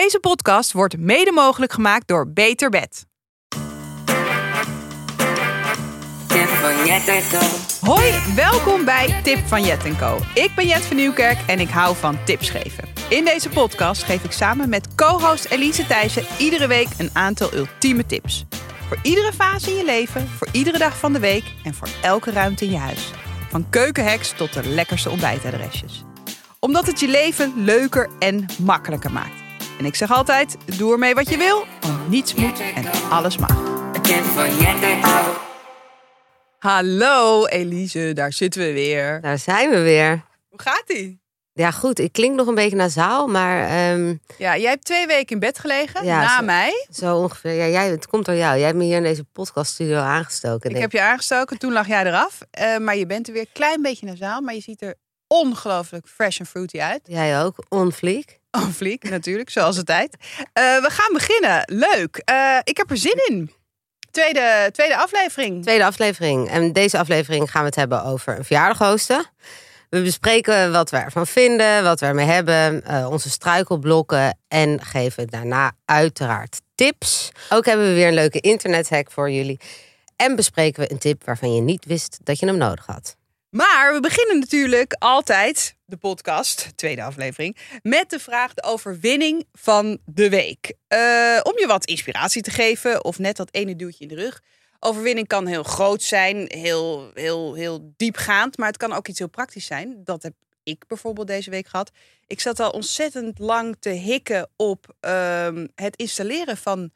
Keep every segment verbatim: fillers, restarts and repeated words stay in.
Deze podcast wordt mede mogelijk gemaakt door Beter Bed. Hoi, welkom bij Tip van Jet en Co. Ik ben Jet van Nieuwkerk en ik hou van tips geven. In deze podcast geef ik samen met co-host Elise Thijssen iedere week een aantal ultieme tips. Voor iedere fase in je leven, voor iedere dag van de week en voor elke ruimte in je huis. Van keukenhacks tot de lekkerste ontbijtadresjes. Omdat het je leven leuker en makkelijker maakt. En ik zeg altijd, doe ermee wat je wil, want niets moet en alles mag. Hallo Elise, daar zitten we weer. Daar zijn we weer. Hoe gaat-ie? Ja goed, ik klink nog een beetje nasaal, maar... Um... Ja, jij hebt twee weken in bed gelegen, ja, na zo, mij. Zo ongeveer. Ja, jij, het komt door jou. Jij hebt me hier in deze podcaststudio aangestoken. Ik heb je aangestoken, toen lag jij eraf. Uh, maar je bent er weer een klein beetje nasaal, maar je ziet er ongelooflijk fresh en fruity uit. Jij ook, on fleek. On fleek, natuurlijk, zoals altijd. Uh, we gaan beginnen, leuk. Uh, ik heb er zin in. Tweede, tweede aflevering. Tweede aflevering. En deze aflevering gaan we het hebben over een verjaardag hosten. We bespreken wat we ervan vinden, wat we ermee hebben, uh, onze struikelblokken en geven daarna uiteraard tips. Ook hebben we weer een leuke internethack voor jullie. En bespreken we een tip waarvan je niet wist dat je hem nodig had. Maar we beginnen natuurlijk altijd de podcast, tweede aflevering, met de vraag de overwinning van de week. Uh, om je wat inspiratie te geven of net dat ene duwtje in de rug. Overwinning kan heel groot zijn, heel, heel, heel diepgaand, maar het kan ook iets heel praktisch zijn. Dat heb ik bijvoorbeeld deze week gehad. Ik zat al ontzettend lang te hikken op uh, het installeren van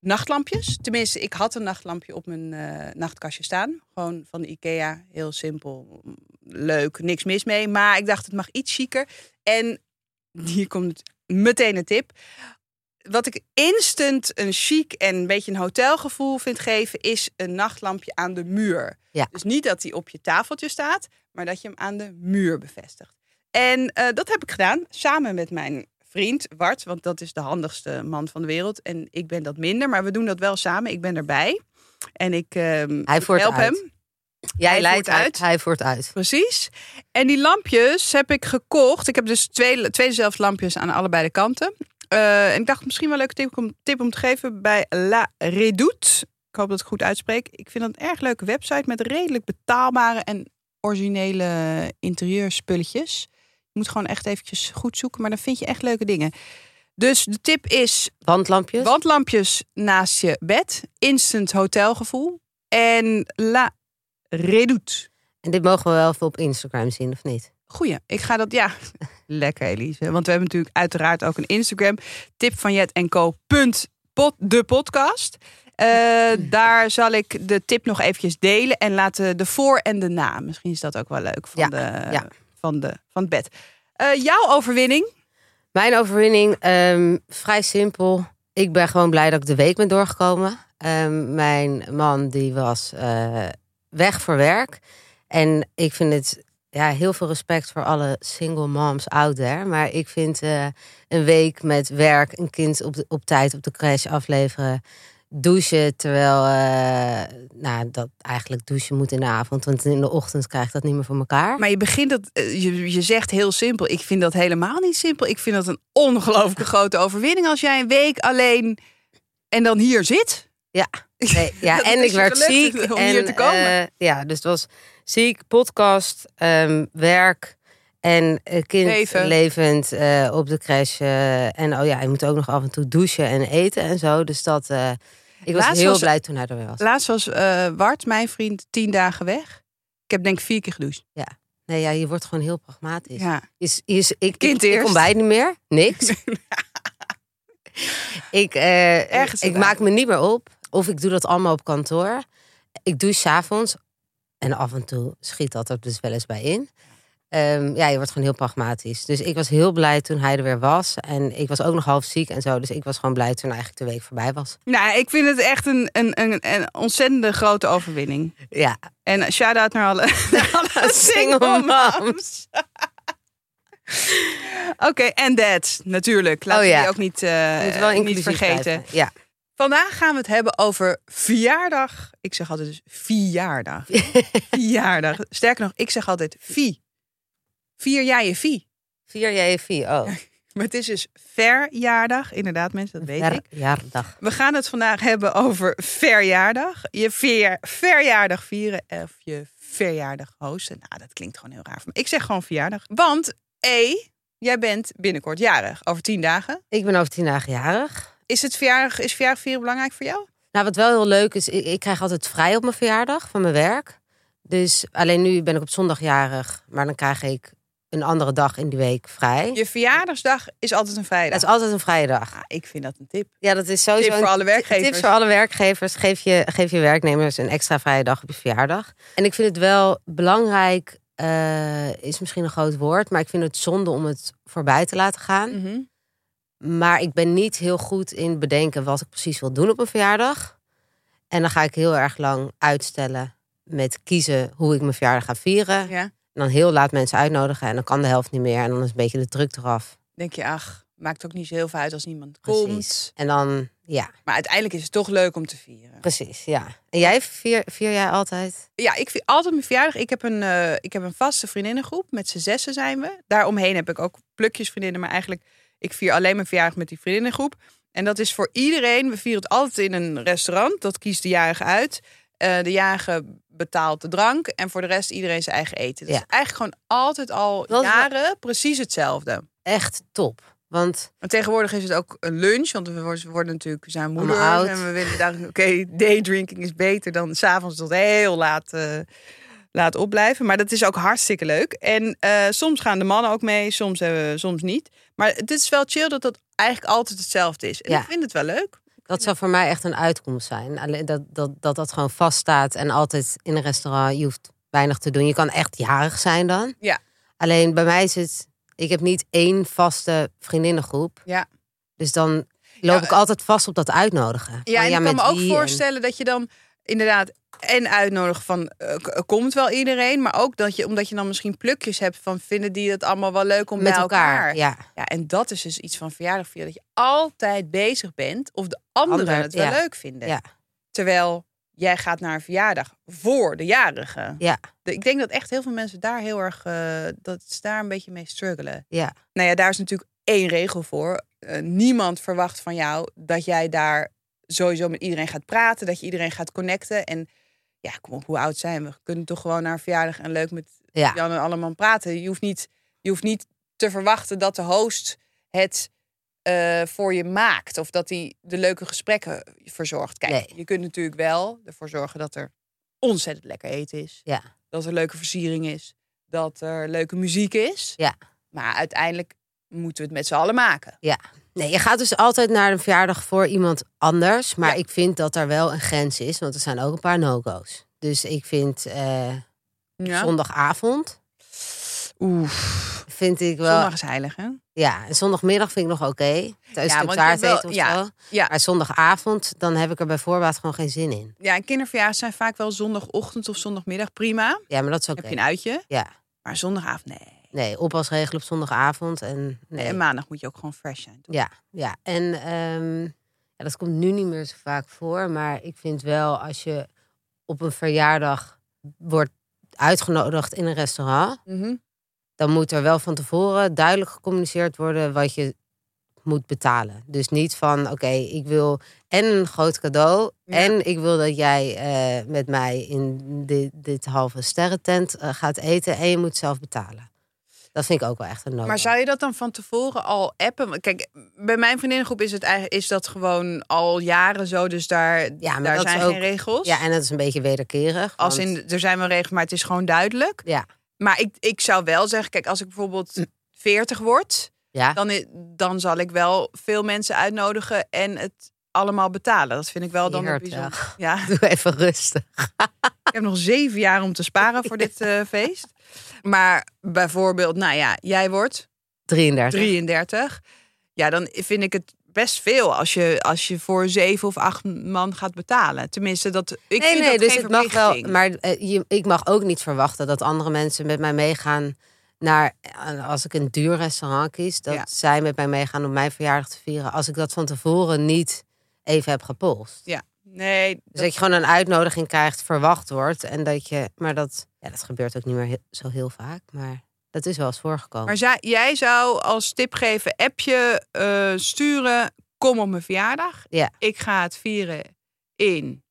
nachtlampjes. Tenminste, ik had een nachtlampje op mijn uh, nachtkastje staan. Gewoon van de Ikea. Heel simpel, leuk, niks mis mee. Maar ik dacht, het mag iets chiquer. En hier komt meteen een tip. Wat ik instant een chic en een beetje een hotelgevoel vind geven... is een nachtlampje aan de muur. Ja. Dus niet dat die op je tafeltje staat... maar dat je hem aan de muur bevestigt. En uh, dat heb ik gedaan samen met mijn... vriend, Wart, want dat is de handigste man van de wereld. En ik ben dat minder, maar we doen dat wel samen. Ik ben erbij. En ik uh, Hij voert help uit. hem. Jij hij leidt voert uit. uit. Hij voert uit. Precies. En die lampjes heb ik gekocht. Ik heb dus twee, twee dezelfde lampjes aan allebei de kanten. Uh, en ik dacht, misschien wel een leuke tip om, tip om te geven bij La Redoute. Ik hoop dat ik goed uitspreek. Ik vind dat een erg leuke website met redelijk betaalbare en originele interieurspulletjes. Je moet gewoon echt eventjes goed zoeken, maar dan vind je echt leuke dingen. Dus de tip is... Wandlampjes. Wandlampjes naast je bed. Instant hotelgevoel. En La Redoute. En dit mogen we wel even op Instagram zien, of niet? Goeie. Ik ga dat... Ja, lekker Elise. Want we hebben natuurlijk uiteraard ook een Instagram. tipvanjetencodepodcast. Uh, daar zal ik de tip nog eventjes delen. En laten de voor en de na. Misschien is dat ook wel leuk van ja, de... Ja. Van, de, van het bed. Uh, jouw overwinning? Mijn overwinning? Um, vrij simpel. Ik ben gewoon blij dat ik de week ben doorgekomen. Um, mijn man die was uh, weg voor werk. En ik vind het... Ja, heel veel respect voor alle single moms out there. Maar ik vind uh, een week met werk... een kind op, de, op tijd op de crash afleveren... douchen, terwijl... Uh, nou, dat eigenlijk douchen moet in de avond. Want in de ochtend krijg ik dat niet meer voor elkaar. Maar je begint dat... Uh, je, je zegt heel simpel. Ik vind dat helemaal niet simpel. Ik vind dat een ongelooflijke grote overwinning... als jij een week alleen... en dan hier zit. Ja. Nee, ja. En ik werd ziek. Om en, hier te komen. Uh, ja, dus het was ziek, podcast, um, werk... en kind Leven. levend uh, op de crash. Uh, en oh ja, je moet ook nog af en toe douchen en eten en zo. Dus dat... Uh, ik was laatst heel was, blij toen hij er was. Laatst was uh, Wart, mijn vriend, tien dagen weg. Ik heb denk ik vier keer gedoucht. Ja. Nee, ja, je wordt gewoon heel pragmatisch. Ja. Is, is, ik, kind ik, ik ontbijt niet meer. Niks. ik uh, Ergens ik maak me niet meer op. Of ik doe dat allemaal op kantoor. Ik douche 's avonds. En af en toe schiet dat er dus wel eens bij in. Um, ja, je wordt gewoon heel pragmatisch. Dus ik was heel blij toen hij er weer was. En ik was ook nog half ziek en zo. Dus ik was gewoon blij toen eigenlijk de week voorbij was. Nou, ik vind het echt een, een, een, een ontzettende grote overwinning. Ja. En shout-out naar alle, naar alle single moms. Oké, en dads natuurlijk. Laten we oh, ja. die ook niet, uh, niet vergeten. Blijven. Ja. Vandaag gaan we het hebben over verjaardag. Ik zeg altijd dus verjaardag. Verjaardag. Sterker nog, ik zeg altijd vie. Vier jij je vie. Vier jij je vie, oh. Maar het is dus verjaardag. Inderdaad, mensen, dat weet ik. Verjaardag. We gaan het vandaag hebben over verjaardag. Je ver, verjaardag vieren of je verjaardag hosten. Nou, dat klinkt gewoon heel raar. Maar ik zeg gewoon verjaardag. Want, E, jij bent binnenkort jarig. Over tien dagen. Ik ben over tien dagen jarig. Is het verjaardag, is verjaardag vieren belangrijk voor jou? Nou, wat wel heel leuk is, ik, ik krijg altijd vrij op mijn verjaardag van mijn werk. Dus alleen nu ben ik op zondag jarig, maar dan krijg ik een andere dag in de week vrij. Je verjaardagsdag is altijd een vrijdag. Dat is altijd een vrijdag. Ah, ik vind dat een tip. Ja, dat is sowieso tip voor alle werkgevers. Tips voor alle werkgevers. Geef je, geef je werknemers een extra vrije dag op je verjaardag. En ik vind het wel belangrijk, uh, is misschien een groot woord, maar ik vind het zonde om het voorbij te laten gaan. Mm-hmm. Maar ik ben niet heel goed in bedenken wat ik precies wil doen op mijn verjaardag. En dan ga ik heel erg lang uitstellen met kiezen hoe ik mijn verjaardag ga vieren. Ja. En dan heel laat mensen uitnodigen en dan kan de helft niet meer. En dan is een beetje de druk eraf. Denk je, ach, maakt ook niet zo heel veel uit als niemand komt. Precies. En dan, ja. Maar uiteindelijk is het toch leuk om te vieren. Precies, ja. En jij, vier, vier jij altijd? Ja, ik vier altijd mijn verjaardag. Ik heb een, uh, ik heb een vaste vriendinnengroep. Met z'n zessen zijn we. Daaromheen heb ik ook plukjes vriendinnen. Maar eigenlijk, ik vier alleen mijn verjaardag met die vriendinnengroep. En dat is voor iedereen. We vieren het altijd in een restaurant. Dat kiest de jarige uit. Uh, de jarige betaalt de drank. En voor de rest iedereen zijn eigen eten. Dus ja. Eigenlijk gewoon altijd al dat jaren wel precies hetzelfde. Echt top. Want maar tegenwoordig is het ook een lunch. Want we worden natuurlijk zijn moeder oud. En we willen daar oké, okay, daydrinking is beter dan 's avonds tot heel laat, uh, laat opblijven. Maar dat is ook hartstikke leuk. En uh, soms gaan de mannen ook mee. Soms, uh, soms niet. Maar het is wel chill dat dat eigenlijk altijd hetzelfde is. En ja. Ik vind het wel leuk. Dat zou voor mij echt een uitkomst zijn. Dat dat, dat dat gewoon vaststaat en altijd in een restaurant. Je hoeft weinig te doen. Je kan echt jarig zijn dan. Ja. Alleen bij mij is het... Ik heb niet één vaste vriendinnengroep. Ja. Dus dan loop ja, ik altijd vast op dat uitnodigen. Ja, en ja, ik kan me ook voorstellen en... dat je dan inderdaad... En uitnodigen van, uh, komt wel iedereen. Maar ook dat je, omdat je dan misschien plukjes hebt van vinden die het allemaal wel leuk om met bij elkaar. elkaar. Ja. Ja, en dat is dus iets van verjaardag vieren. Dat je altijd bezig bent of de anderen Ander, het wel ja. leuk vinden. Ja. Terwijl jij gaat naar een verjaardag voor de jarige. Ja. De, ik denk dat echt heel veel mensen daar heel erg, uh, dat ze daar een beetje mee struggelen. Ja. Nou ja, daar is natuurlijk één regel voor. Uh, niemand verwacht van jou dat jij daar sowieso met iedereen gaat praten. Dat je iedereen gaat connecten en... Ja, kom op, hoe oud zijn we? We kunnen toch gewoon naar een verjaardag en leuk met ja. Jan en Alleman praten. Je hoeft niet, je hoeft niet te verwachten dat de host het uh, voor je maakt. Of dat hij de leuke gesprekken verzorgt. Kijk, nee. Je kunt natuurlijk wel ervoor zorgen dat er ontzettend lekker eten is. Ja. Dat er leuke versiering is. Dat er leuke muziek is. Ja. Maar uiteindelijk moeten we het met z'n allen maken. Ja. Nee, je gaat dus altijd naar een verjaardag voor iemand anders. Maar ja. Ik vind dat daar wel een grens is. Want er zijn ook een paar no-go's. Dus ik vind uh, ja. zondagavond... Oeh. Vind ik wel... Zondag is heilig, hè? Ja, en zondagmiddag vind ik nog oké. Okay. Thuis ja, taart eten wel, of ja, zo. Ja. Maar zondagavond, dan heb ik er bij voorbaat gewoon geen zin in. Ja, en kinderverjaardagen zijn vaak wel zondagochtend of zondagmiddag. Prima. Ja, maar dat is oké. Okay. Heb je een uitje? Ja. Maar zondagavond, nee. Nee, oppasregel op zondagavond. En, nee. en maandag moet je ook gewoon fresh zijn. Toch? Ja, ja, en um, ja, dat komt nu niet meer zo vaak voor. Maar ik vind wel, als je op een verjaardag wordt uitgenodigd in een restaurant... Mm-hmm. Dan moet er wel van tevoren duidelijk gecommuniceerd worden wat je moet betalen. Dus niet van, oké, okay, ik wil en een groot cadeau... Ja. En ik wil dat jij uh, met mij in dit, dit halve sterrentent uh, gaat eten... en je moet zelf betalen. Dat vind ik ook wel echt een nood. Maar zou je dat dan van tevoren al appen? Kijk, bij mijn vriendinnengroep is het eigenlijk is dat gewoon al jaren zo. Dus daar, ja, daar zijn ook geen regels. Ja, en dat is een beetje wederkerig. Als want... in, er zijn wel regels, maar het is gewoon duidelijk. Ja. Maar ik, ik zou wel zeggen, kijk, als ik bijvoorbeeld veertig word... Ja. Dan, dan zal ik wel veel mensen uitnodigen en het allemaal betalen. Dat vind ik wel dan bijzonder. Ja. Doe even rustig. Ik heb nog zeven jaar om te sparen voor dit uh, feest. Maar bijvoorbeeld, nou ja, jij wordt... drieëndertig. drieëndertig. Ja, dan vind ik het best veel als je, als je voor zeven of acht man gaat betalen. Tenminste, dat ik nee, vind nee, dat dus geen het mag wel. Maar uh, je, ik mag ook niet verwachten dat andere mensen met mij meegaan... naar als ik een duur restaurant kies, dat ja. zij met mij meegaan om mijn verjaardag te vieren. Als ik dat van tevoren niet even heb gepolst. Ja. Nee, dus dat... dat je gewoon een uitnodiging krijgt, verwacht wordt. En dat je, maar dat, ja, dat gebeurt ook niet meer heel, zo heel vaak. Maar Dat is wel eens voorgekomen. Maar zij, jij zou als tip geven, appje uh, sturen, kom op mijn verjaardag. Ja. Ik ga het vieren in...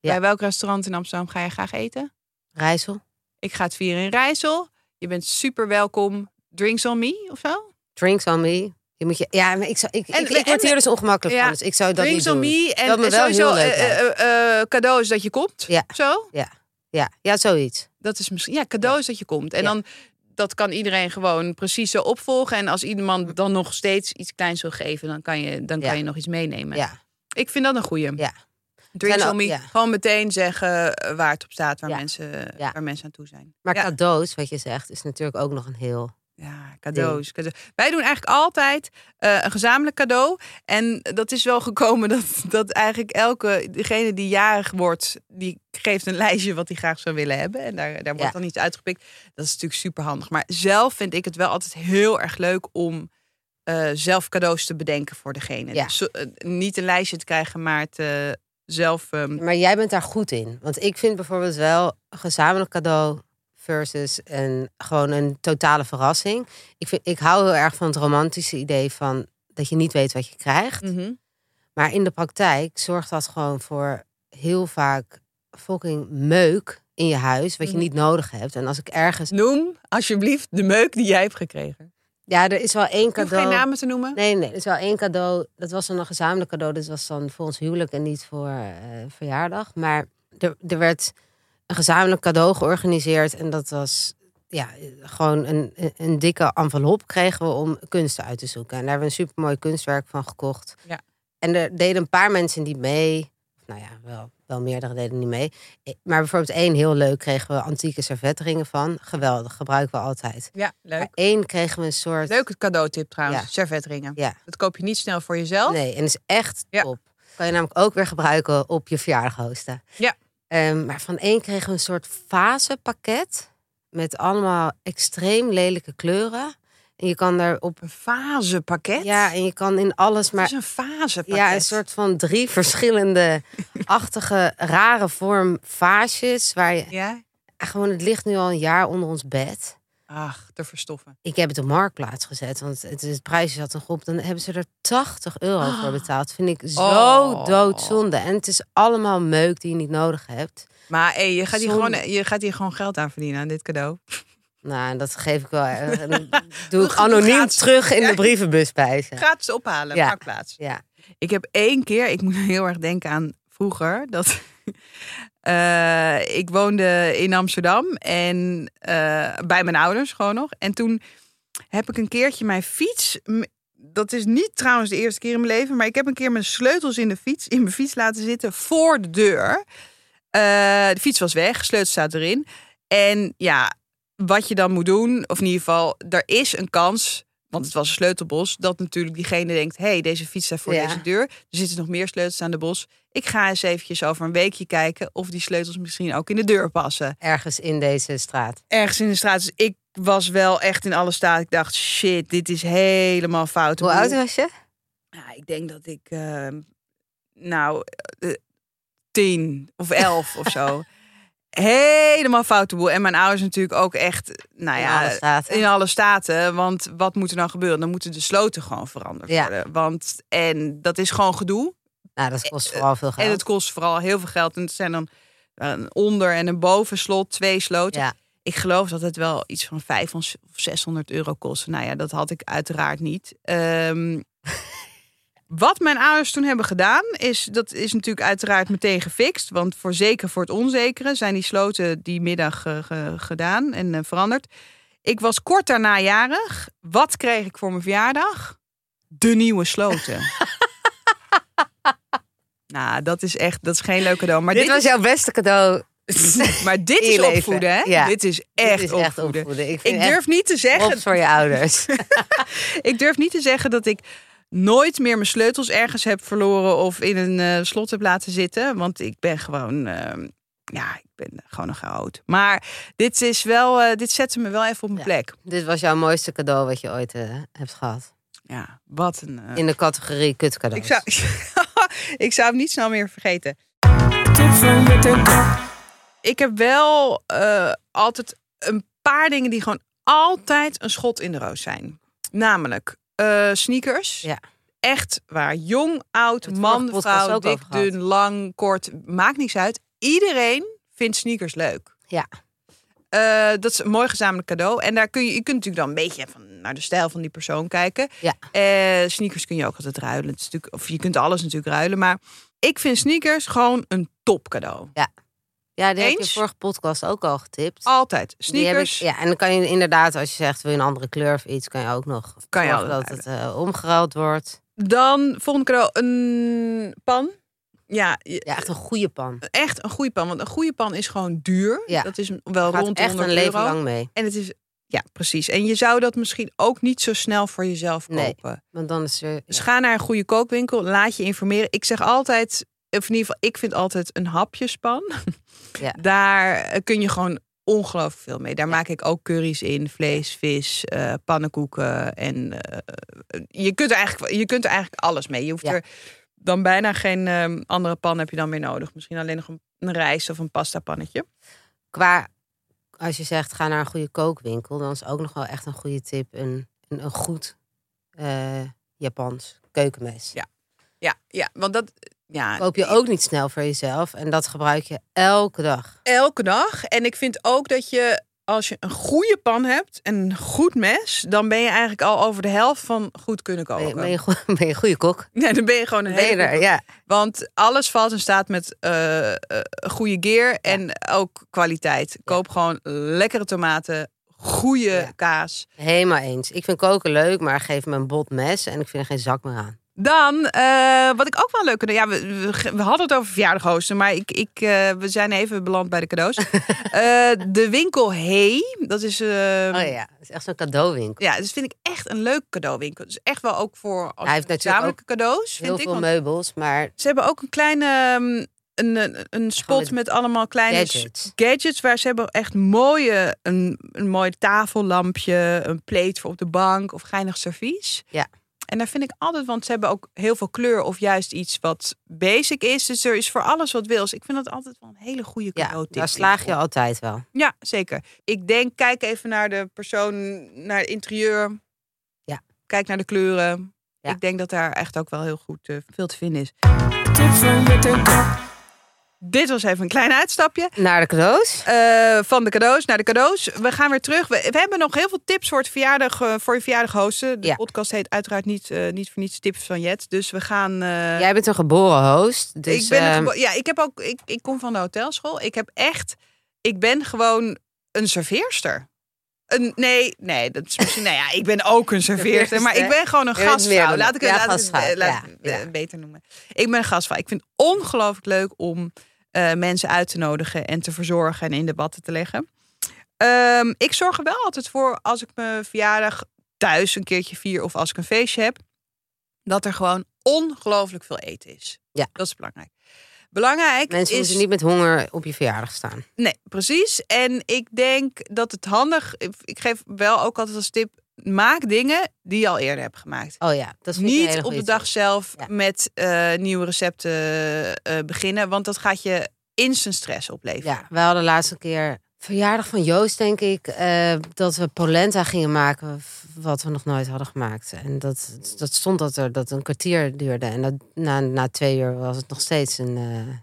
Ja. Bij welk restaurant in Amsterdam ga je graag eten? Rijssel. Ik ga het vieren in Rijssel. Je bent super welkom. Drinks on me of zo? Drinks on me. Je moet je, ja, maar ik, zou, ik, en, ik, ik word hier dus ongemakkelijk ja, van. Dus ik zou dat niet doen. Drinks on me. En, dat me en wel sowieso heel leuk uh, uh, uh, cadeau is dat je komt. Ja. Zo? Ja. Ja. Ja, zoiets. Dat is misschien, ja, cadeau ja. is dat je komt. En ja. dan, dat kan iedereen gewoon precies zo opvolgen. En als iemand dan nog steeds iets kleins wil geven, dan kan je, dan ja. kan je nog iets meenemen. Ja. Ik vind dat een goeie. Ja. Drinks on me. Ja. Gewoon meteen zeggen waar het op staat, waar, ja. mensen, ja. waar mensen aan toe zijn. Maar ja. cadeaus, wat je zegt, is natuurlijk ook nog een heel... Ja, cadeaus. cadeaus. Wij doen eigenlijk altijd uh, een gezamenlijk cadeau. En dat is wel gekomen dat, dat eigenlijk elke... Degene die jarig wordt, die geeft een lijstje wat hij graag zou willen hebben. En daar, daar wordt ja. dan iets uitgepikt. Dat is natuurlijk super handig. Maar zelf vind ik het wel altijd heel erg leuk om... Uh, zelf cadeaus te bedenken voor degene. Ja. Dus, uh, niet een lijstje te krijgen, maar te... Zelf, um... Maar jij bent daar goed in. Want ik vind bijvoorbeeld wel een gezamenlijk cadeau versus een, gewoon een totale verrassing. Ik, vind, ik hou heel erg van het romantische idee van dat je niet weet wat je krijgt. Mm-hmm. Maar in de praktijk zorgt dat gewoon voor heel vaak fucking meuk in je huis. Wat je mm-hmm. niet nodig hebt. En als ik ergens... Noem alsjeblieft de meuk die jij hebt gekregen. Ja, er is wel één cadeau. Ik hoef geen namen te noemen. Nee, nee, er is wel één cadeau. Dat was dan een gezamenlijk cadeau. Dat was dan voor ons huwelijk en niet voor uh, verjaardag. Maar er, er werd een gezamenlijk cadeau georganiseerd. En dat was ja, gewoon een, een, een dikke envelop kregen we om kunsten uit te zoeken. En daar hebben we een supermooi kunstwerk van gekocht. Ja. En er deden een paar mensen niet mee. Nou ja, wel, wel meerdere deden niet mee. Maar bijvoorbeeld één heel leuk kregen we antieke servetringen van. Geweldig, gebruiken we altijd. Ja, leuk. Maar één kregen we een soort... Leuke cadeautip trouwens, ja. servetringen. Ja. Dat koop je niet snel voor jezelf. Nee, en is echt ja. top. Kan je namelijk ook weer gebruiken op je verjaardag hosten. Ja. Um, maar van één kregen we een soort vazenpakket. Met allemaal extreem lelijke kleuren. En je kan daar op... Een vazenpakket? Ja, en je kan in alles maar... Het is een vazenpakket. Ja, een soort van drie verschillende achtige, rare vorm vaasjes. Waar je... Ja? Gewoon, het ligt nu al een jaar onder ons bed. Ach, te verstoffen. Ik heb het op Marktplaats gezet, want het, het prijsje zat nog op. Dan hebben ze er tachtig euro oh. voor betaald. Dat vind ik zo oh. doodzonde. En het is allemaal meuk die je niet nodig hebt. Maar hey, je gaat hier gewoon, je gaat hier gewoon geld aan verdienen, aan dit cadeau. Nou, dat geef ik wel. Dan doe ik anoniem gratis terug in de brievenbus bij ze. Gratis ophalen, ja. Marktplaats. Ja. Ik heb één keer, ik moet heel erg denken aan vroeger. Dat, uh, ik woonde in Amsterdam en uh, bij mijn ouders gewoon nog. En toen heb ik een keertje mijn fiets... Dat is niet trouwens de eerste keer in mijn leven. Maar ik heb een keer mijn sleutels in, de fiets, in mijn fiets laten zitten voor de deur. Uh, de fiets was weg, sleutels zaten erin. En ja... Wat je dan moet doen, of in ieder geval, er is een kans, want het was een sleutelbos, dat natuurlijk diegene denkt, hé, hey, deze fiets staat voor ja. deze deur. Er zitten nog meer sleutels aan de bos. Ik ga eens eventjes over een weekje kijken of die sleutels misschien ook in de deur passen. Ergens in deze straat. Ergens in de straat. Dus ik was wel echt in alle staat. Ik dacht, shit, dit is helemaal fout. Hoe oud was je? Nou, ik denk dat ik, uh, nou, uh, tien of elf of zo. Helemaal foute boel. En mijn ouders natuurlijk ook echt, nou ja, in alle staten. In alle staten, want wat moet er nou gebeuren? Dan moeten de sloten gewoon veranderd ja. worden. Want, en dat is gewoon gedoe. Nou, dat kost vooral veel geld. En het kost vooral heel veel geld. En het zijn dan een onder- en een bovenslot, twee sloten. Ja. Ik geloof dat het wel iets van vijfhonderd of zeshonderd euro kost. Nou ja, dat had ik uiteraard niet. Um, Wat mijn ouders toen hebben gedaan, is dat is natuurlijk uiteraard meteen gefixt. Want voor zeker voor het onzekere zijn die sloten die middag uh, gedaan en uh, veranderd. Ik was kort daarna jarig. Wat kreeg ik voor mijn verjaardag? De nieuwe sloten. Nou, dat is echt, dat is geen leuk cadeau. Maar dit, dit was is... jouw beste cadeau. Maar dit is opvoeden, hè? Ja. Dit is echt, dit is echt opvoeden. opvoeden. Ik, ik durf niet te zeggen. Voor je ouders. Ik durf niet te zeggen dat ik nooit meer mijn sleutels ergens heb verloren of in een uh, slot heb laten zitten. Want ik ben gewoon, uh, ja, ik ben gewoon een chaot. Maar dit is wel, uh, dit zette me wel even op mijn ja, plek. Dit was jouw mooiste cadeau wat je ooit uh, hebt gehad. Ja, wat een... Uh... In de categorie kutcadeaus. Ik zou, ik zou het niet snel meer vergeten. Ik heb wel uh, altijd een paar dingen die gewoon altijd een schot in de roos zijn. Namelijk uh, sneakers. Ja. Echt waar. Jong, oud, het man, vrouw, dik, dun, lang, kort. Maakt niks uit. Iedereen vindt sneakers leuk. Ja. Uh, dat is een mooi gezamenlijk cadeau. En daar kun je, je kunt natuurlijk dan een beetje van naar de stijl van die persoon kijken. Ja. Uh, sneakers kun je ook altijd ruilen. Het is natuurlijk, of je kunt alles natuurlijk ruilen. Maar ik vind sneakers gewoon een top cadeau. Ja. Ja, die Eens? heb je vorige podcast ook al getipt. Altijd. Sneakers. Ik, ja, en dan kan je inderdaad, als je zegt, wil je een andere kleur of iets, kan je ook nog kan je dat het uh, omgeruild wordt. Dan, volgende cadeau, een pan. Ja, je, ja, echt een goede pan. Echt een goede pan, want een goede pan is gewoon duur. Ja. Dat is wel rond echt een leven euro. Lang mee. En het is, ja, precies. En je zou dat misschien ook niet zo snel voor jezelf kopen. Nee, want dan is er... Ja. Dus ga naar een goede kookwinkel, laat je informeren. Ik zeg altijd... Of in ieder geval, ik vind altijd een hapjespan. Ja. Daar kun je gewoon ongelooflijk veel mee. Daar ja. maak ik ook curry's in, vlees, vis, uh, pannenkoeken. En uh, je, kunt er eigenlijk, je kunt er eigenlijk alles mee. Je hoeft ja. er dan bijna geen uh, andere pan heb je dan meer nodig. Misschien alleen nog een, een rijst of een pastapannetje. Qua, als je zegt, ga naar een goede kookwinkel. Dan is ook nog wel echt een goede tip. Een, een, een goed uh, Japans keukenmes. Ja. Ja, ja, want dat... Ja, koop je ook niet snel voor jezelf. En dat gebruik je elke dag. Elke dag. En ik vind ook dat je, als je een goede pan hebt en een goed mes, dan ben je eigenlijk al over de helft van goed kunnen koken. Ben je, ben je, go- ben je een goede kok? Ja, dan ben je gewoon een hele kok. Ja. Want alles valt en staat met uh, uh, goede gear en ja. ook kwaliteit. Koop ja. gewoon lekkere tomaten, goede ja. kaas. Helemaal eens. Ik vind koken leuk, maar geef me een bot mes en ik vind er geen zak meer aan. Dan, uh, wat ik ook wel leuk vind... Ja, we, we, we hadden het over verjaardag hosten, maar ik, ik, uh, we zijn even beland bij de cadeaus. uh, de winkel Hey, dat is... Uh, oh ja, dat is echt zo'n cadeauwinkel. Ja, dat dus vind ik echt een leuke cadeauwinkel. Dus echt wel ook voor als Hij heeft gezamenlijke cadeaus. Heel vind veel ik, meubels, maar... Ze hebben ook een kleine... Um, Een, een spot met allemaal kleine gadgets. gadgets waar ze hebben echt mooie, een, een mooi tafellampje, een pleed voor op de bank of geinig servies. Ja. En daar vind ik altijd, want ze hebben ook heel veel kleur of juist iets wat basic is. Dus er is voor alles wat wils. Ik vind dat altijd wel een hele goede cadeautip. Ja, daar slaag je altijd wel. Ja, zeker. Ik denk, kijk even naar de persoon, naar het interieur. Ja. Kijk naar de kleuren. Ja. Ik denk dat daar echt ook wel heel goed uh, veel te vinden is. Dit was even een klein uitstapje. Naar de cadeaus. Uh, van de cadeaus naar de cadeaus. We gaan weer terug. We, we hebben nog heel veel tips voor, het verjaardag, uh, voor je verjaardag hosten. De ja. podcast heet uiteraard niet, uh, niet voor niets Tips van Jet. Dus we gaan... Uh... Jij bent een geboren host. Dus, ik ben uh... gebo- ja, ik, heb ook, ik, ik kom van de hotelschool. Ik heb echt... Ik ben gewoon een serveerster. Een, nee, nee, dat is misschien... nou ja, ik ben ook een serveerster. Maar ik ben gewoon een gastvrouw. Laat ik het, ja, laat gastvrouw. het, laat ja, het ja. beter noemen. Ik ben een gastvrouw. Ik vind het ongelooflijk leuk om... Uh, mensen uit te nodigen en te verzorgen en in debatten te leggen. Um, ik zorg er wel altijd voor als ik mijn verjaardag thuis een keertje vier of als ik een feestje heb, dat er gewoon ongelooflijk veel eten is. Ja. Dat is belangrijk. Belangrijk Mensen is... moeten niet met honger op je verjaardag staan. Nee, precies. En ik denk dat het handig... Ik geef wel ook altijd als tip... Maak dingen die je al eerder hebt gemaakt. Oh ja, dat is niet op de dag zelf ja. met uh, nieuwe recepten uh, beginnen, want dat gaat je instant stress opleveren. Ja, we hadden de laatste keer verjaardag van Joost, denk ik, uh, dat we polenta gingen maken wat we nog nooit hadden gemaakt. En dat, dat stond dat er dat een kwartier duurde en dat, na, na twee uur was het nog steeds een. Uh,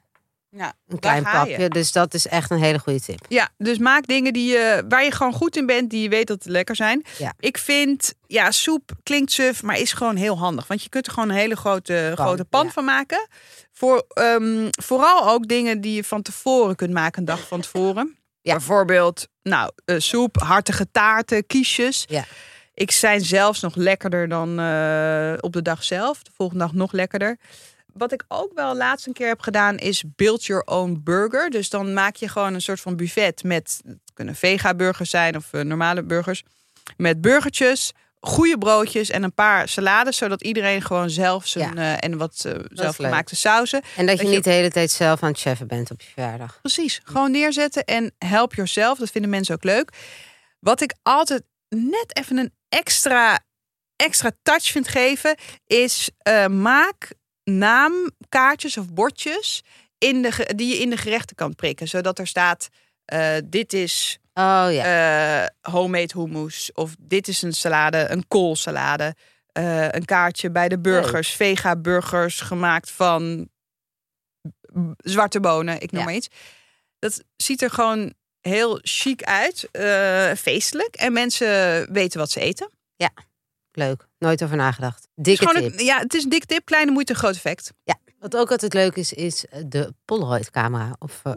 Ja, een klein papje, dus dat is echt een hele goede tip. Ja, dus maak dingen die je, waar je gewoon goed in bent, die je weet dat het lekker zijn. Ja. Ik vind, ja, soep klinkt suf, maar is gewoon heel handig. Want je kunt er gewoon een hele grote pan, grote pan ja. van maken. Voor, um, vooral ook dingen die je van tevoren kunt maken, een dag van tevoren. Ja. Bijvoorbeeld, nou, uh, soep, hartige taarten, kiesjes. Ja. Ik zijn zelfs nog lekkerder dan uh, op de dag zelf. De volgende dag nog lekkerder. Wat ik ook wel laatst een keer heb gedaan is build your own burger. Dus dan maak je gewoon een soort van buffet met... Het kunnen vega burgers zijn of uh, normale burgers. Met burgertjes, goede broodjes en een paar salades. Zodat iedereen gewoon zelf zijn... Ja. Uh, en wat uh, zelfgemaakte sauzen. En dat, dat je niet je... de hele tijd zelf aan het cheffen bent op je verjaardag. Precies. Gewoon neerzetten en help yourself. Dat vinden mensen ook leuk. Wat ik altijd net even een extra, extra touch vind geven... is uh, maak... naamkaartjes of bordjes in de, die je in de gerechten kan prikken. Zodat er staat, uh, dit is Oh, ja. uh, homemade hummus. Of dit is een salade, een koolsalade. Uh, een kaartje bij de burgers. Nee. Vega burgers gemaakt van zwarte bonen. Ik noem ja. maar iets. Dat ziet er gewoon heel chic uit. Uh, feestelijk. En mensen weten wat ze eten. Ja, leuk. Nooit over nagedacht. Dikke het tip. Een, ja, het is een dik tip. Kleine moeite, groot effect. Ja. Wat ook altijd leuk is, is de Polaroid-camera. Of, uh...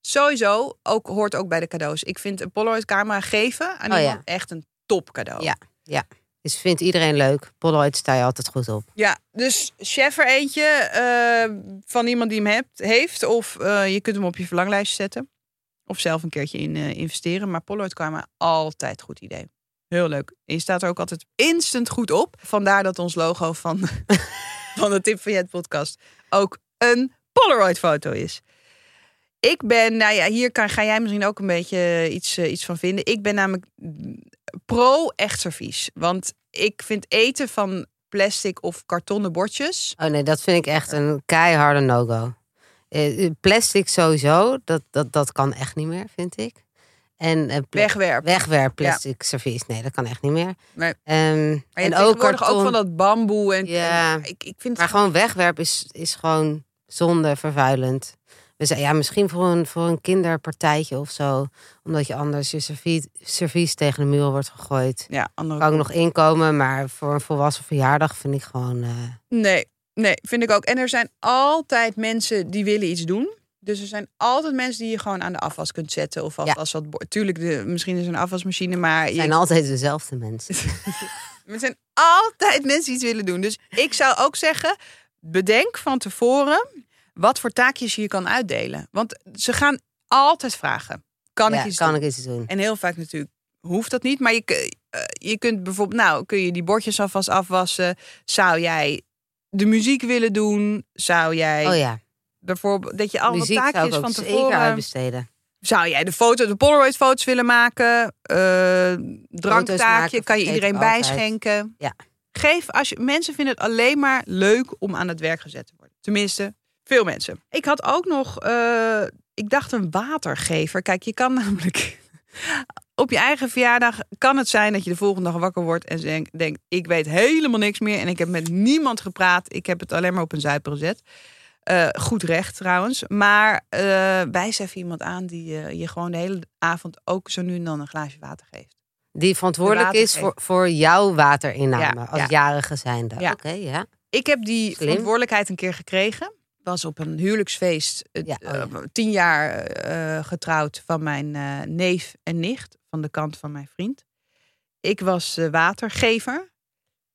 Sowieso, ook, hoort ook bij de cadeaus. Ik vind een Polaroid-camera geven aan oh, iemand ja. echt een top cadeau. Ja, ja. Dus vindt iedereen leuk. Polaroid sta je altijd goed op. Ja, dus chef er eentje uh, van iemand die hem hebt, heeft. Of uh, je kunt hem op je verlanglijstje zetten. Of zelf een keertje in uh, investeren. Maar Polaroid-camera, altijd goed idee. Heel leuk. En je staat er ook altijd instant goed op. Vandaar dat ons logo van... van de Tip van Jet podcast ook een Polaroid foto is. Ik ben, nou ja, hier kan, ga jij misschien ook een beetje iets, uh, iets van vinden. Ik ben namelijk pro echt servies. Want ik vind eten van plastic of kartonnen bordjes... Oh nee, dat vind ik echt een keiharde no-go. Uh, plastic sowieso, dat, dat, dat kan echt niet meer, vind ik. En uh, pla- wegwerp. Wegwerp, plastic ja. servies. Nee, dat kan echt niet meer. Nee. Um, en ook karton. Ook van dat bamboe. En, ja. en, ik, ik vind maar het gewoon wegwerp is, is gewoon zonde, vervuilend. Dus ja, misschien voor een, voor een kinderpartijtje of zo. Omdat je anders je servies, servies tegen de muur wordt gegooid. Ja, andere kan ook nog inkomen, maar voor een volwassen verjaardag vind ik gewoon... Uh... Nee, nee, vind ik ook. En er zijn altijd mensen die willen iets doen. Dus er zijn altijd mensen die je gewoon aan de afwas kunt zetten. Of alvast ja. wat... Bo- Tuurlijk, de, misschien is er een afwasmachine, maar... Het zijn je... altijd dezelfde mensen. Er zijn altijd mensen die iets willen doen. Dus ik zou ook zeggen, bedenk van tevoren wat voor taakjes je kan uitdelen. Want ze gaan altijd vragen. Kan, ja, ik, iets kan ik iets doen? En heel vaak natuurlijk hoeft dat niet. Maar je, uh, je kunt bijvoorbeeld... Nou, kun je die bordjes alvast afwassen? Zou jij de muziek willen doen? Zou jij... Oh ja. Daarvoor, dat je allemaal taakjes van tevoren uitbesteden. Zou jij de foto, de Polaroid foto's willen maken? Uh, dranktaakje, kan je iedereen bijschenken? Ja. Geef, als je, mensen vinden het alleen maar leuk om aan het werk gezet te worden. Tenminste, veel mensen. Ik had ook nog, uh, ik dacht een watergever. Kijk, je kan namelijk op je eigen verjaardag kan het zijn dat je de volgende dag wakker wordt en denkt, denk, ik weet helemaal niks meer en ik heb met niemand gepraat. Ik heb het alleen maar op een zuiper gezet. Uh, goed recht trouwens. Maar uh, wijs even iemand aan die uh, je gewoon de hele avond ook zo nu en dan een glaasje water geeft. Die verantwoordelijk is voor, voor jouw waterinname ja, als ja. jarige zijnde. Ja. Oké, okay, ja. Ik heb die Slim. verantwoordelijkheid een keer gekregen. Was op een huwelijksfeest uh, ja, oh ja. uh, tien jaar uh, getrouwd van mijn uh, neef en nicht. Van de kant van mijn vriend. Ik was uh, watergever.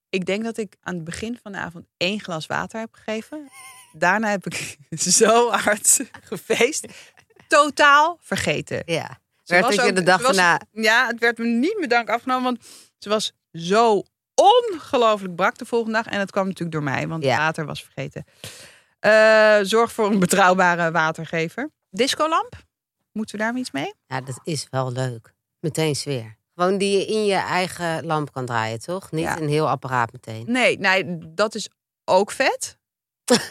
Ik denk dat ik aan het begin van de avond één glas water heb gegeven. Daarna heb ik zo hard gefeest. Totaal vergeten. Ja, werd het je de dag was, na... Ja, het werd me niet met dank afgenomen. Want ze was zo ongelooflijk brak de volgende dag. En dat kwam natuurlijk door mij, want ja. water was vergeten. Uh, zorg voor een betrouwbare watergever. Discolamp, moeten we daar iets mee? Ja, dat is wel leuk. Meteen sfeer. Gewoon die je in je eigen lamp kan draaien, toch? Niet ja. een heel apparaat meteen. Nee, nee, dat is ook vet.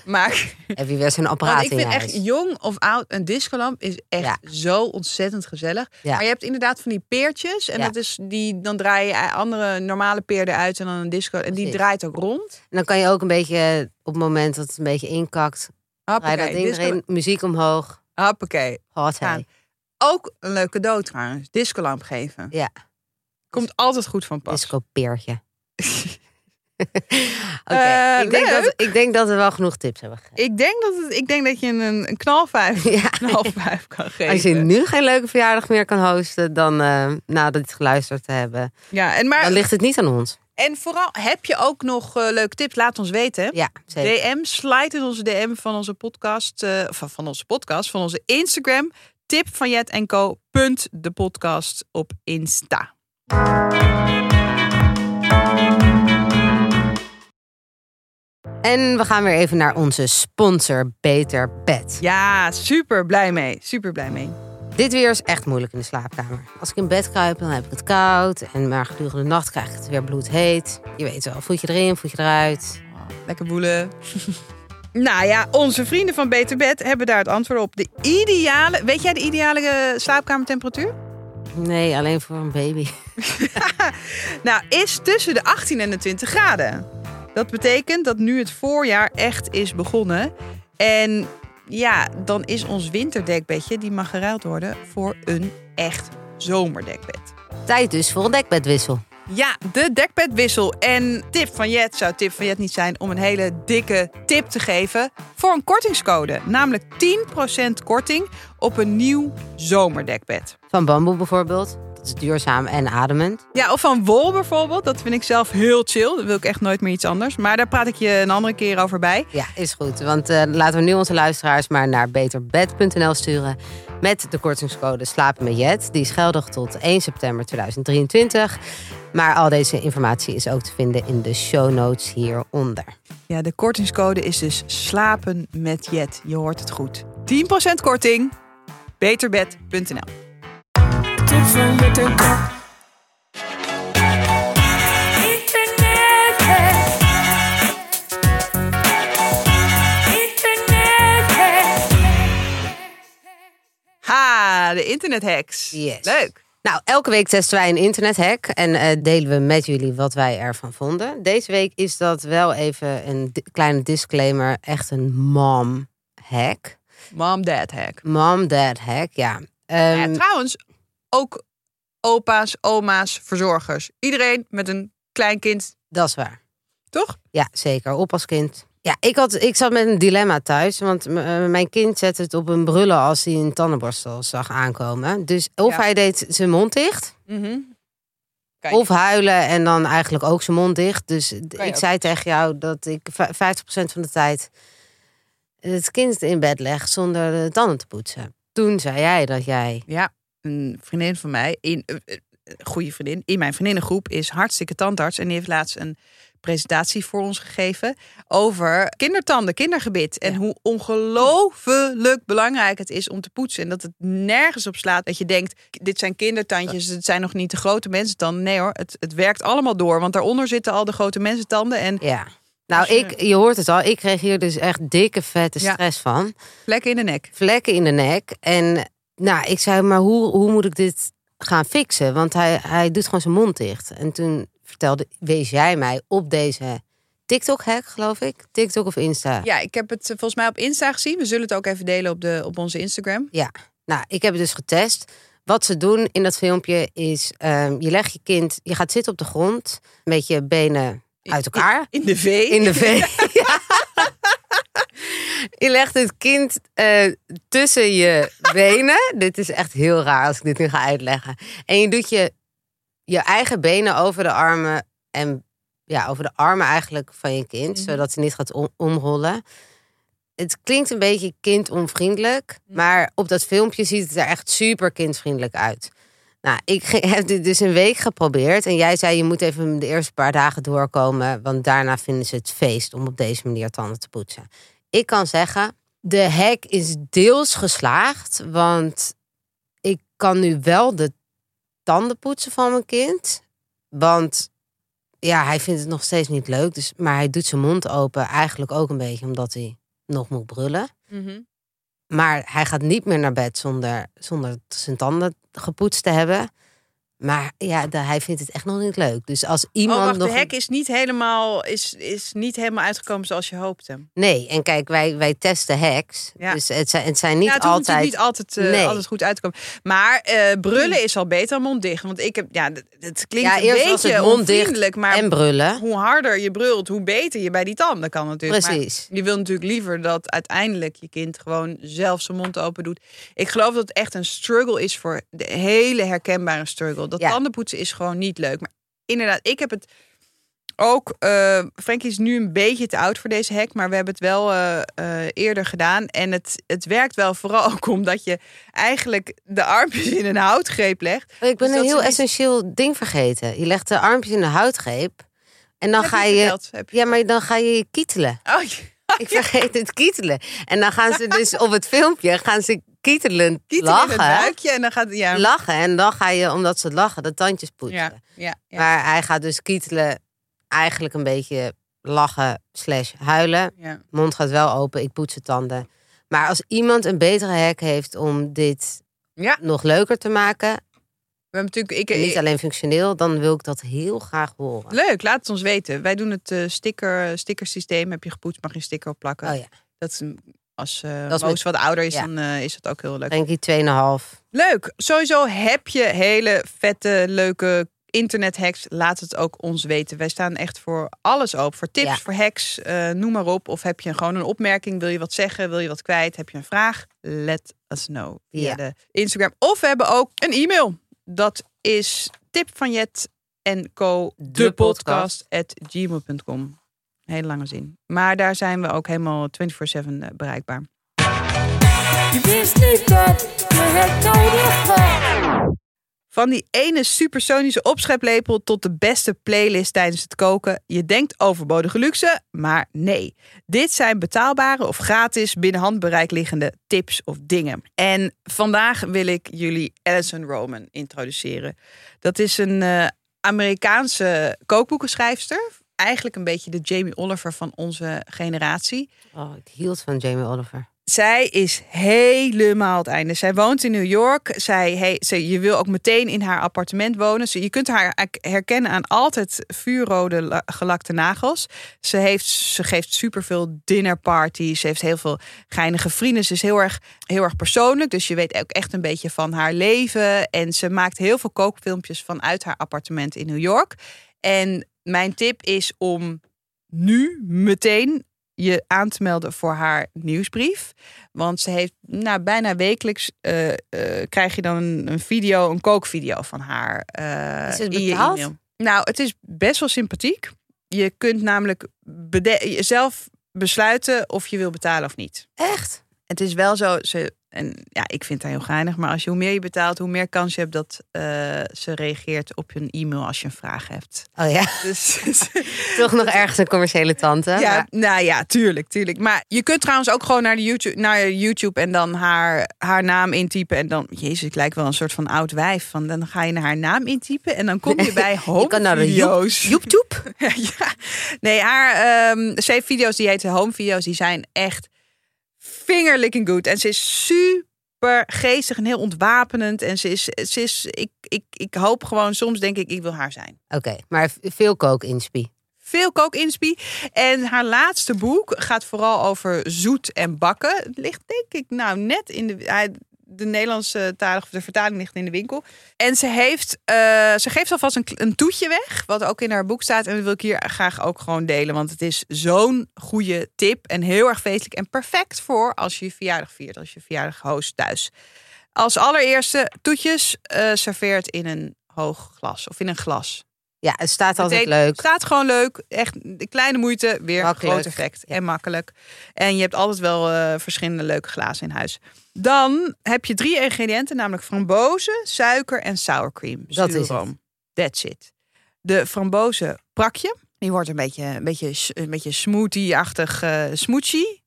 Maar heb je weer zo'n apparaat in huis? Ik vind echt jong of oud, een discolamp is echt ja. zo ontzettend gezellig. Ja. Maar je hebt inderdaad van die peertjes. En ja. dat is die, dan draai je andere normale peer eruit en dan een disco. En Precies. die draait ook rond. En dan kan je ook een beetje, op het moment dat het een beetje inkakt, draai dat ding erin, muziek omhoog. Hoppakee. Hot hey. Ook een leuk cadeau trouwens. Discolamp geven. Ja. Komt altijd goed van pas. Discopeertje. okay, uh, ik, denk dat, ik denk dat we wel genoeg tips hebben gegeven. Ik denk dat, het, ik denk dat je een, een knalvijf ja. kan geven. Als je nu geen leuke verjaardag meer kan hosten, dan uh, nadat het geluisterd te hebben, ja, en maar, dan ligt het niet aan ons. En vooral, heb je ook nog uh, leuke tips? Laat ons weten. Ja, zeker. D M, slide in onze D M van onze podcast, uh, van, van onze podcast, van onze Instagram, tipvanjetencodepodcast op Insta. En we gaan weer even naar onze sponsor Beter Bed. Ja, super blij mee. Super blij mee. Dit weer is echt moeilijk in de slaapkamer. Als ik in bed kruip, dan heb ik het koud. En maar gedurende de nacht krijg ik het weer bloedheet. Je weet wel, voet je erin, voet je eruit. Lekker boelen. Nou ja, onze vrienden van Beter Bed hebben daar het antwoord op. De ideale, weet jij de ideale slaapkamertemperatuur? Nee, alleen voor een baby. Nou, is tussen de achttien en de twintig graden. Dat betekent dat nu het voorjaar echt is begonnen. En ja, dan is ons winterdekbedje, die mag geruild worden voor een echt zomerdekbed. Tijd dus voor een dekbedwissel. Ja, de dekbedwissel. En Tip van Jet zou Tip van Jet niet zijn om een hele dikke tip te geven voor een kortingscode. Namelijk tien procent korting op een nieuw zomerdekbed. Van bamboe bijvoorbeeld. Dat is duurzaam en ademend. Ja, of van wol bijvoorbeeld. Dat vind ik zelf heel chill. Dat wil ik echt nooit meer iets anders. Maar daar praat ik je een andere keer over bij. Ja, is goed. Want uh, laten we nu onze luisteraars maar naar beterbed punt n l sturen. Met de kortingscode slapenmetjet. Die is geldig tot één september tweeduizend drieëntwintig. Maar al deze informatie is ook te vinden in de show notes hieronder. Ja, de kortingscode is dus slapenmetjet. Je hoort het goed. tien procent korting. beterbed punt n l. Ha, de internethacks. Yes. Leuk. Nou, elke week testen wij een internethack en uh, delen we met jullie wat wij ervan vonden. Deze week is dat wel even een di- kleine disclaimer. Echt een mom-hack. Mom-dad-hack. Mom-dad-hack, ja. Um, ja. Trouwens, ook opa's, oma's, verzorgers. Iedereen met een klein kind. Dat is waar. Toch? Ja, zeker. Oppaskind. Ja, ik, had, ik zat met een dilemma thuis. Want m- mijn kind zette het op een brullen als hij een tandenborstel zag aankomen. Dus of ja. hij deed zijn mond dicht. Mm-hmm. Kan je. Of huilen en dan eigenlijk ook zijn mond dicht. Dus ik ook. zei tegen jou dat ik v- vijftig procent van de tijd het kind in bed leg zonder de tanden te poetsen. Toen zei jij dat jij... Ja, een vriendin van mij, in, goede vriendin, in mijn vriendinnengroep is hartstikke tandarts. En die heeft laatst een... presentatie voor ons gegeven over kindertanden, kindergebit. En ja. hoe ongelooflijk belangrijk het is om te poetsen. En dat het nergens op slaat dat je denkt, dit zijn kindertandjes, het zijn nog niet de grote mensentanden. Nee hoor, het, het werkt allemaal door. Want daaronder zitten al de grote mensentanden. En ja. Nou, ik, je hoort het al, ik kreeg hier dus echt dikke vette stress ja. van. Vlekken in de nek. Vlekken in de nek. En nou, ik zei, maar hoe, hoe moet ik dit gaan fixen? Want hij, hij doet gewoon zijn mond dicht. En toen... vertelde, wees jij mij op deze TikTok-hack, geloof ik? TikTok of Insta? Ja, ik heb het volgens mij op Insta gezien. We zullen het ook even delen op, de, op onze Instagram. Ja, nou, ik heb het dus getest. Wat ze doen in dat filmpje is... Um, je legt je kind, je gaat zitten op de grond... met je benen uit elkaar. In, in de vee. In de vee, ja. Je legt het kind uh, tussen je benen. Dit is echt heel raar als ik dit nu ga uitleggen. En je doet je... je eigen benen over de armen en ja, over de armen eigenlijk van je kind, mm-hmm. zodat ze niet gaat om- omrollen. Het klinkt een beetje kindonvriendelijk, mm-hmm. maar op dat filmpje ziet het er echt super kindvriendelijk uit. Nou, ik heb dit dus een week geprobeerd en jij zei je moet even de eerste paar dagen doorkomen, want daarna vinden ze het feest om op deze manier tanden te poetsen. Ik kan zeggen, de hack is deels geslaagd, want ik kan nu wel de tanden poetsen van mijn kind. Want ja, hij vindt het nog steeds niet leuk. Dus, maar hij doet zijn mond open eigenlijk ook een beetje omdat hij nog moet brullen. Mm-hmm. Maar hij gaat niet meer naar bed zonder, zonder zijn tanden gepoetst te hebben. Maar ja, de, hij vindt het echt nog niet leuk. Dus als iemand. Oh, wacht, nog de hack is niet helemaal, is, is niet helemaal uitgekomen zoals je hoopte. Nee, en kijk, wij, wij testen hacks. Ja. Dus het zijn, het zijn niet ja, het altijd. Het is niet altijd, uh, nee. altijd goed uitkomen. Maar uh, brullen is al beter dan mond dicht. Want ik heb, ja, het klinkt ja, een beetje onvriendelijk. Maar en brullen. Hoe harder je brult, hoe beter je bij die tanden kan natuurlijk. Precies. Maar je wil natuurlijk liever dat uiteindelijk je kind gewoon zelf zijn mond open doet. Ik geloof dat het echt een struggle is voor de hele herkenbare struggle. Dat ja. tandenpoetsen is gewoon niet leuk. Maar inderdaad, ik heb het ook... Uh, Frankie is nu een beetje te oud voor deze hack. Maar we hebben het wel uh, uh, eerder gedaan. En het, het werkt wel vooral ook omdat je eigenlijk de armpjes in een houtgreep legt. Ik ben dus een heel is... essentieel ding vergeten. Je legt de armpjes in een houtgreep. En dan heb ga je... je... Verteld, heb je ja, maar dan ga je kietelen. Oh, ja. Ik vergeet het kietelen. En dan gaan ze dus op het filmpje... gaan ze kietelend lachen. In het buikje en dan gaat, ja. Lachen. En dan ga je, omdat ze lachen, de tandjes poetsen. Ja, ja, ja. Maar hij gaat dus kietelen eigenlijk een beetje lachen slash huilen. Ja. Mond gaat wel open, ik poets de tanden. Maar als iemand een betere hack heeft om dit ja. nog leuker te maken... We hebben natuurlijk, ik, niet alleen functioneel, dan wil ik dat heel graag horen. Leuk, laat het ons weten. Wij doen het uh, sticker, stickersysteem. Heb je gepoetst, mag je een sticker op plakken. Oh ja. Dat is... Als uh, Moos met... wat ouder is, ja. dan uh, is dat ook heel leuk. Denk ik twee komma vijf. Leuk. Sowieso heb je hele vette, leuke internethacks. Laat het ook ons weten. Wij staan echt voor alles open. Voor tips, ja. voor hacks, uh, noem maar op. Of heb je gewoon een opmerking? Wil je wat zeggen? Wil je wat kwijt? Heb je een vraag? Let us know. Via ja. de Instagram. Of we hebben ook een e-mail. Dat is tipvanjetencodepodcast at gmail dot com. Hele lange zin. Maar daar zijn we ook helemaal vierentwintig zeven bereikbaar. Je wist niet dat je het nodig was. Van die ene supersonische opscheplepel tot de beste playlist tijdens het koken. Je denkt overbodige luxe, maar nee. Dit zijn betaalbare of gratis binnen handbereik liggende tips of dingen. En vandaag wil ik jullie Alison Roman introduceren. Dat is een uh, Amerikaanse kookboekenschrijfster... Eigenlijk een beetje de Jamie Oliver van onze generatie. Oh, ik hield van Jamie Oliver. Zij is helemaal het einde. Zij woont in New York. Zij, hey, zij, je wil ook meteen in haar appartement wonen. Je kunt haar herkennen aan altijd vuurrode gelakte nagels. Ze, heeft, ze geeft superveel dinnerparties. Ze heeft heel veel geinige vrienden. Ze is heel erg, heel erg persoonlijk. Dus je weet ook echt een beetje van haar leven. En ze maakt heel veel kookfilmpjes vanuit haar appartement in New York. En... Mijn tip is om nu meteen je aan te melden voor haar nieuwsbrief. Want ze heeft nou, bijna wekelijks... Uh, uh, krijg je dan een, een video, een kookvideo van haar. Uh, is het betaald? In je e-mail. Nou, het is best wel sympathiek. Je kunt namelijk bede- zelf besluiten of je wil betalen of niet. Echt? Het is wel zo... Ze, en ja, ik vind haar heel geinig. Maar als je, hoe meer je betaalt, hoe meer kans je hebt dat uh, ze reageert op hun e-mail als je een vraag hebt. Oh ja. Dus, toch nog ergens een commerciële tante. Ja, maar... Nou ja, tuurlijk, tuurlijk. Maar je kunt trouwens ook gewoon naar, de YouTube, naar YouTube en dan haar, haar naam intypen. En dan, jezus, ik lijk wel een soort van oud wijf. Van, dan ga je naar haar naam intypen en dan kom je bij home je kan naar de video's. YouTube. ja. Nee, haar um, ze heeft video's die heten home video's. Die zijn echt... Finger licking good. En ze is super geestig en heel ontwapenend. En ze is, ze is ik, ik, ik hoop gewoon, soms denk ik, ik wil haar zijn. Oké, okay, maar veel kook-inspie. Veel kook-inspie. En haar laatste boek gaat vooral over zoet en bakken. Het ligt denk ik nou net in de... De Nederlandse taal, de vertaling ligt in de winkel. En ze, heeft, uh, ze geeft alvast een, een toetje weg. Wat ook in haar boek staat. En dat wil ik hier graag ook gewoon delen. Want het is zo'n goede tip. En heel erg feestelijk. En perfect voor als je je verjaardag viert. Als je verjaardag host thuis. Als allereerste toetjes uh, serveert in een hoog glas. Of in een glas. Ja, het staat altijd het leuk. Het staat gewoon leuk. Echt de kleine moeite. Weer makkelijk. Groot effect. Ja. En makkelijk. En je hebt altijd wel uh, verschillende leuke glazen in huis. Dan heb je drie ingrediënten, namelijk frambozen, suiker en sour cream. Dat is het. That's it. De frambozen prak je. Die wordt een beetje, een beetje, een beetje smoothie-achtig uh, smoothie.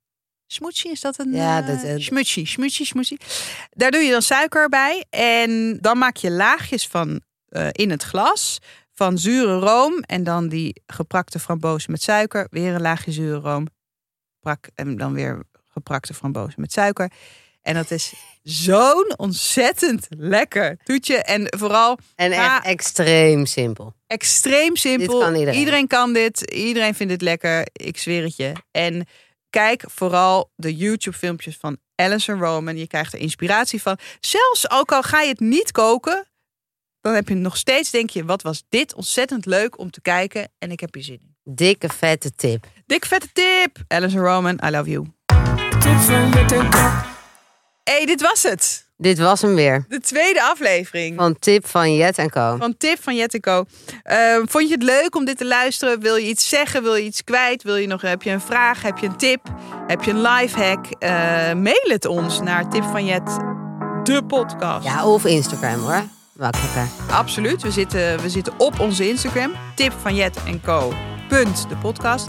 Smoothie, is dat een... Ja, dat is... Uh, smoothie, smoothie, smoothie. Daar doe je dan suiker bij. En dan maak je laagjes van uh, in het glas... van zure room en dan die geprakte frambozen met suiker. Weer een laagje zure room. Prak, en dan weer geprakte frambozen met suiker. En dat is zo'n ontzettend lekker toetje. En vooral... En echt ah, extreem simpel. Extreem simpel. Kan iedereen. iedereen kan dit. Iedereen vindt het lekker. Ik zweer het je. En kijk vooral de YouTube-filmpjes van Alison Roman. Je krijgt er inspiratie van. Zelfs ook al ga je het niet koken... Dan heb je nog steeds, denk je, wat was dit ontzettend leuk om te kijken. En ik heb hier zin in. Dikke vette tip. Dikke vette tip. Alison Roman, I love you. Hey, dit was het. Dit was hem weer. De tweede aflevering. Van Tip van Jet en Co. Van Tip van Jet en Co. Uh, vond je het leuk om dit te luisteren? Wil je iets zeggen? Wil je iets kwijt? Wil je nog, heb je een vraag? Heb je een tip? Heb je een lifehack? Uh, mail het ons naar Tip van Jet, de podcast. Ja, of Instagram hoor. Makkelijker. Absoluut. We zitten, we zitten op onze Instagram. tipvanjetenco.depodcast.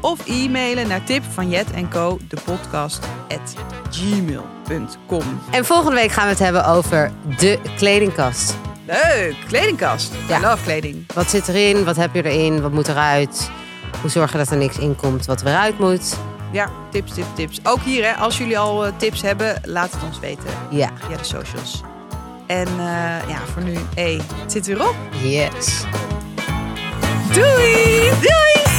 Of e-mailen naar tipvanjetenco depodcast at gmail dot com. En volgende week gaan we het hebben over de kledingkast. Leuk. Kledingkast. Ja. I love kleding. Wat zit erin? Wat heb je erin? Wat moet eruit? Hoe zorgen dat er niks in komt wat eruit moet. Ja, tips, tips, tips. Ook hier, hè, als jullie al uh, tips hebben, laat het ons weten. Ja. Via de socials. En uh, ja, voor nu, hey, het zit weer op. Yes. Doei! Doei!